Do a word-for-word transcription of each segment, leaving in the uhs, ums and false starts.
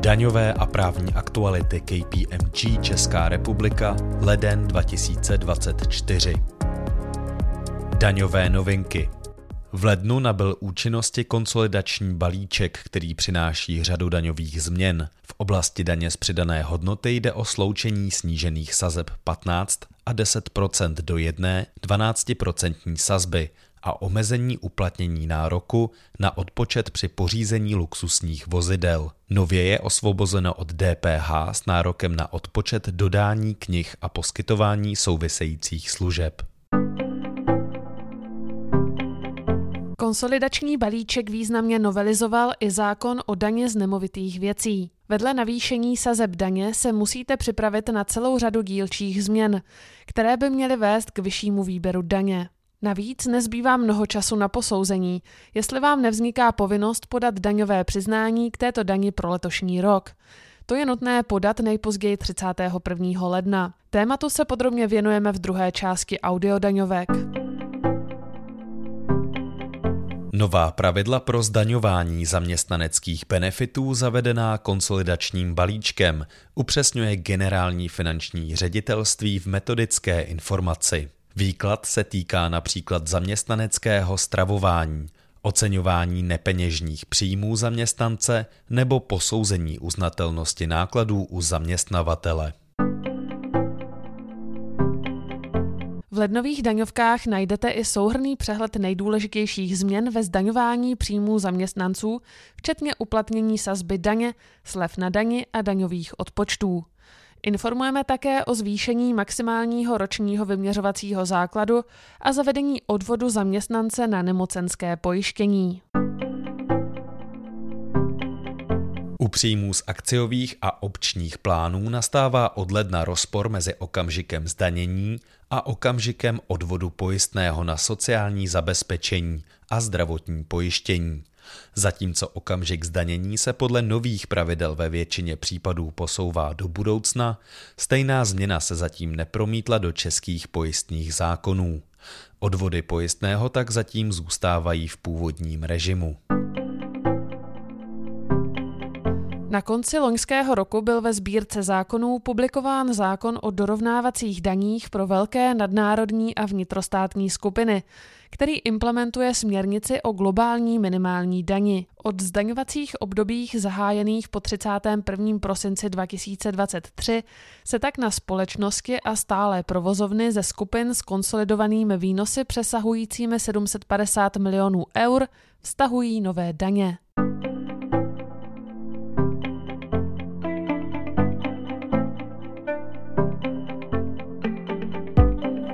Daňové a právní aktuality K P M G Česká republika, leden dva tisíce dvacet čtyři. Daňové novinky. V lednu nabyl účinnosti konsolidační balíček, který přináší řadu daňových změn. V oblasti daně z přidané hodnoty jde o sloučení snížených sazeb patnáct a deset procent do jedné dvanáctiprocentní sazby a omezení uplatnění nároku na odpočet při pořízení luxusních vozidel. Nově je osvobozeno od D P H s nárokem na odpočet dodání knih a poskytování souvisejících služeb. Konsolidační balíček významně novelizoval i zákon o dani z nemovitých věcí. Vedle navýšení sazeb daně se musíte připravit na celou řadu dílčích změn, které by měly vést k vyššímu výběru daně. Navíc nezbývá mnoho času na posouzení, jestli vám nevzniká povinnost podat daňové přiznání k této dani pro letošní rok. To je nutné podat nejpozději třicátého prvního ledna. Tématu se podrobně věnujeme v druhé části Audiodaňovek. Nová pravidla pro zdaňování zaměstnaneckých benefitů zavedená konsolidačním balíčkem upřesňuje Generální finanční ředitelství v metodické informaci. Výklad se týká například zaměstnaneckého stravování, oceňování nepeněžních příjmů zaměstnance nebo posouzení uznatelnosti nákladů u zaměstnavatele. V lednových daňovkách najdete i souhrnný přehled nejdůležitějších změn ve zdaňování příjmů zaměstnanců, včetně uplatnění sazby daně, slev na dani a daňových odpočtů. Informujeme také o zvýšení maximálního ročního vyměřovacího základu a zavedení odvodu zaměstnance na nemocenské pojištění. U příjmů z akciových a opčních plánů nastává od ledna rozpor mezi okamžikem zdanění a okamžikem odvodu pojistného na sociální zabezpečení a zdravotní pojištění. Zatímco okamžik zdanění se podle nových pravidel ve většině případů posouvá do budoucna, stejná změna se zatím nepromítla do českých pojistných zákonů. Odvody pojistného tak zatím zůstávají v původním režimu. Na konci loňského roku byl ve sbírce zákonů publikován zákon o dorovnávacích daních pro velké nadnárodní a vnitrostátní skupiny, který implementuje směrnici o globální minimální dani. Od zdaňovacích obdobích zahájených po třicátého prvního prosince dva tisíce dvacet tři se tak na společnosti a stálé provozovny ze skupin s konsolidovanými výnosy přesahujícími sedm set padesát milionů eur vztahují nové daně.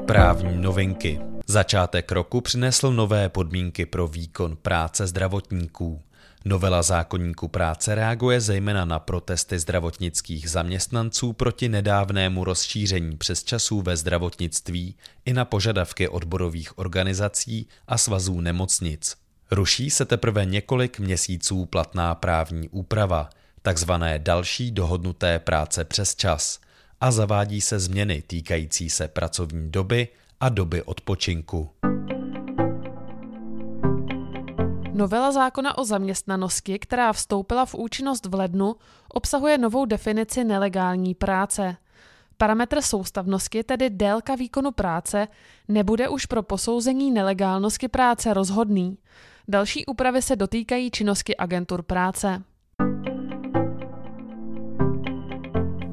Právní novinky. Začátek roku přinesl nové podmínky pro výkon práce zdravotníků. Novela zákoníku práce reaguje zejména na protesty zdravotnických zaměstnanců proti nedávnému rozšíření přesčasů ve zdravotnictví i na požadavky odborových organizací a svazů nemocnic. Ruší se teprve několik měsíců platná právní úprava, takzvané další dohodnuté práce přesčas, a zavádí se změny týkající se pracovní doby a doby odpočinku. Novela zákona o zaměstnanosti, která vstoupila v účinnost v lednu, obsahuje novou definici nelegální práce. Parametr soustavnosti, tedy délka výkonu práce, nebude už pro posouzení nelegálnosti práce rozhodný. Další úpravy se dotýkají činnosti agentur práce.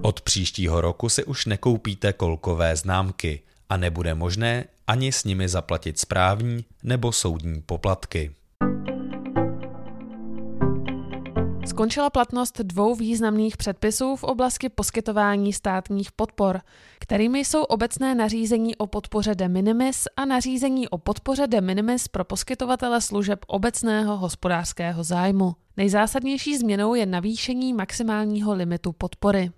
Od příštího roku si už nekoupíte kolkové známky a nebude možné ani s nimi zaplatit správní nebo soudní poplatky. Skončila platnost dvou významných předpisů v oblasti poskytování státních podpor, kterými jsou obecné nařízení o podpoře de minimis a nařízení o podpoře de minimis pro poskytovatele služeb obecného hospodářského zájmu. Nejzásadnější změnou je navýšení maximálního limitu podpory.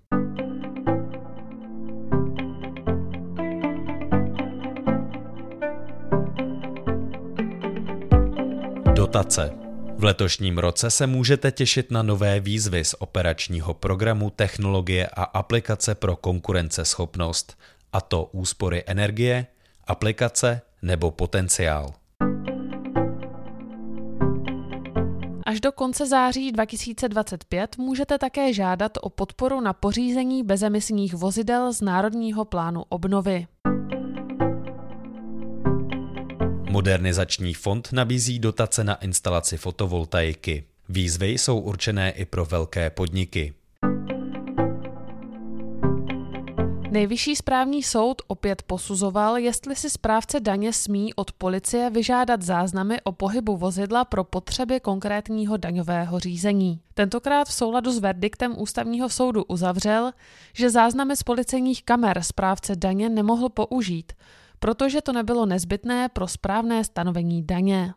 Dotace. V letošním roce se můžete těšit na nové výzvy z operačního programu Technologie a aplikace pro konkurenceschopnost, a to úspory energie, aplikace nebo potenciál. Až do konce září dva tisíce dvacet pět můžete také žádat o podporu na pořízení bezemisních vozidel z Národního plánu obnovy. Modernizační fond nabízí dotace na instalaci fotovoltaiky. Výzvy jsou určené i pro velké podniky. Nejvyšší správní soud opět posuzoval, jestli si správce daně smí od policie vyžádat záznamy o pohybu vozidla pro potřeby konkrétního daňového řízení. Tentokrát v souladu s verdiktem Ústavního soudu uzavřel, že záznamy z policejních kamer správce daně nemohl použít, protože to nebylo nezbytné pro správné stanovení daně.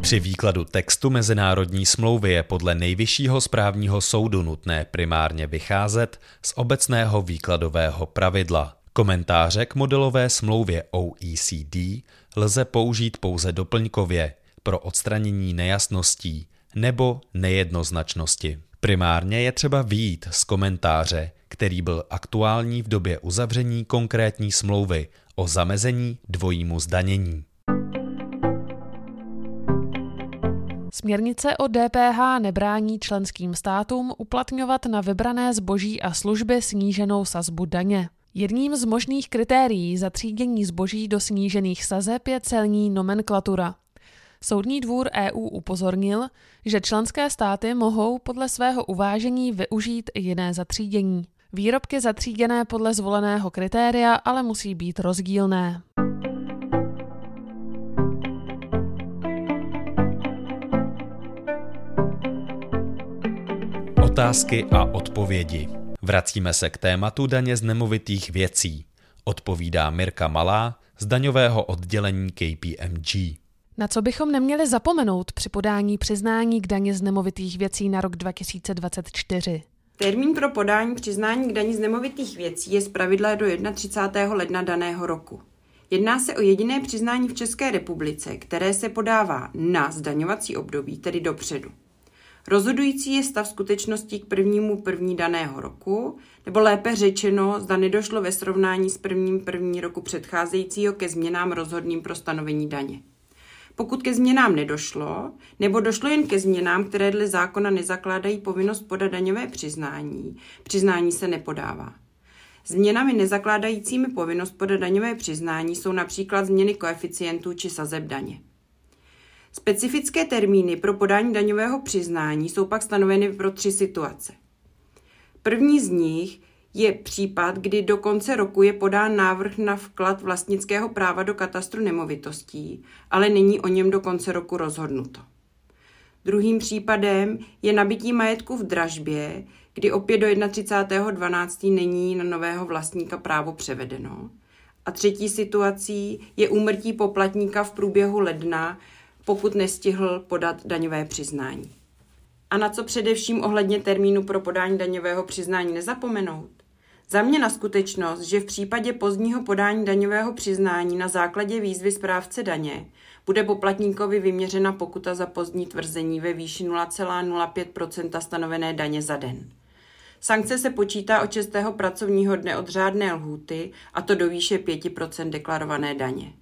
Při výkladu textu mezinárodní smlouvy je podle Nejvyššího správního soudu nutné primárně vycházet z obecného výkladového pravidla. Komentáře k modelové smlouvě O E C D lze použít pouze doplňkově pro odstranění nejasností nebo nejednoznačnosti. Primárně je třeba vyjít z komentáře, který byl aktuální v době uzavření konkrétní smlouvy o zamezení dvojímu zdanění. Směrnice o D P H nebrání členským státům uplatňovat na vybrané zboží a služby sníženou sazbu daně. Jedním z možných kritérií zatřídění zboží do snížených sazeb je celní nomenklatura. Soudní dvůr E U upozornil, že členské státy mohou podle svého uvážení využít i jiné zatřídění. Výrobky zatříděné podle zvoleného kritéria ale musí být rozdílné. Otázky a odpovědi. Vracíme se k tématu daně z nemovitých věcí. Odpovídá Mirka Malá z daňového oddělení K P M G. Na co bychom neměli zapomenout při podání přiznání k dani z nemovitých věcí na rok dva tisíce dvacet čtyři? Termín pro podání přiznání k dani z nemovitých věcí je zpravidla do třicátého prvního ledna daného roku. Jedná se o jediné přiznání v České republice, které se podává na zdaňovací období, tedy dopředu. Rozhodující je stav skutečností k prvnímu první daného roku, nebo lépe řečeno, zda nedošlo ve srovnání s prvním první roku předcházejícího ke změnám rozhodným pro stanovení daně. Pokud ke změnám nedošlo, nebo došlo jen ke změnám, které dle zákona nezakládají povinnost podat daňové přiznání, přiznání se nepodává. Změnami nezakládajícími povinnost podat daňové přiznání jsou například změny koeficientů či sazeb daně. Specifické termíny pro podání daňového přiznání jsou pak stanoveny pro tři situace. První z nich je případ, kdy do konce roku je podán návrh na vklad vlastnického práva do katastru nemovitostí, ale není o něm do konce roku rozhodnuto. Druhým případem je nabytí majetku v dražbě, kdy opět do třicátého prvního prosince není na nového vlastníka právo převedeno. A třetí situací je úmrtí poplatníka v průběhu ledna, pokud nestihl podat daňové přiznání. A na co především ohledně termínu pro podání daňového přiznání nezapomenout? Za mě na skutečnost, že v případě pozdního podání daňového přiznání na základě výzvy správce daně bude poplatníkovi vyměřena pokuta za pozdní tvrzení ve výši nula celá nula pět procenta stanovené daně za den. Sankce se počítá od šestého pracovního dne od řádné lhůty, a to do výše pět procent deklarované daně.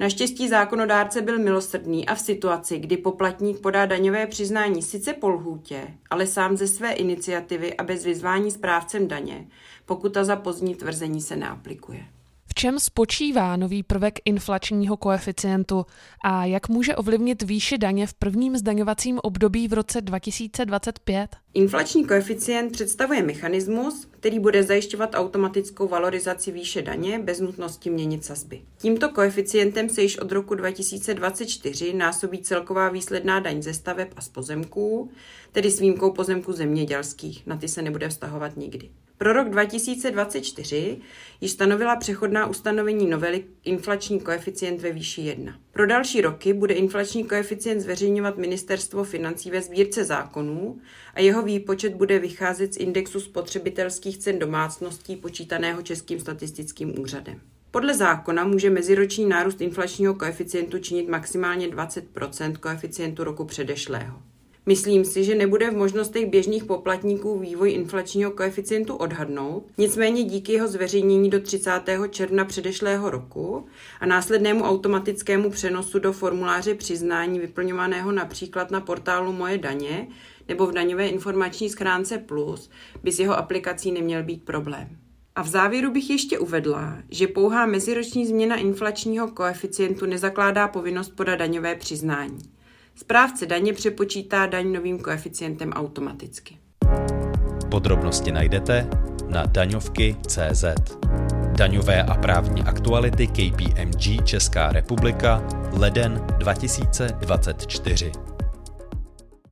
Naštěstí zákonodárce byl milosrdný a v situaci, kdy poplatník podá daňové přiznání sice po lhůtě, ale sám ze své iniciativy a bez vyzvání správcem daně, pokuta za pozdní tvrzení se neaplikuje. V čem spočívá nový prvek inflačního koeficientu a jak může ovlivnit výši daně v prvním zdaňovacím období v roce dva tisíce dvacet pět? Inflační koeficient představuje mechanismus, který bude zajišťovat automatickou valorizaci výše daně bez nutnosti měnit sazby. Tímto koeficientem se již od roku dva tisíce dvacet čtyři násobí celková výsledná daň ze staveb a z pozemků, tedy s výjimkou pozemků zemědělských, na ty se nebude vztahovat nikdy. Pro rok dva tisíce dvacet čtyři již stanovila přechodná ustanovení novely inflační koeficient ve výši jedna. Pro další roky bude inflační koeficient zveřejňovat Ministerstvo financí ve sbírce zákonů a jeho výpočet bude vycházet z indexu spotřebitelských cen domácností počítaného Českým statistickým úřadem. Podle zákona může meziroční nárůst inflačního koeficientu činit maximálně dvacet procent koeficientu roku předešlého. Myslím si, že nebude v možnostech běžných poplatníků vývoj inflačního koeficientu odhadnout, nicméně díky jeho zveřejnění do třicátého června předešlého roku a následnému automatickému přenosu do formuláře přiznání vyplňovaného například na portálu Moje daně nebo v daňové informační schránce Plus by s jeho aplikací neměl být problém. A v závěru bych ještě uvedla, že pouhá meziroční změna inflačního koeficientu nezakládá povinnost podat daňové přiznání. Správce daně přepočítá daň novým koeficientem automaticky. Podrobnosti najdete na daňovky tečka cé zet. Daňové a právní aktuality K P M G Česká republika leden dva tisíce dvacet čtyři.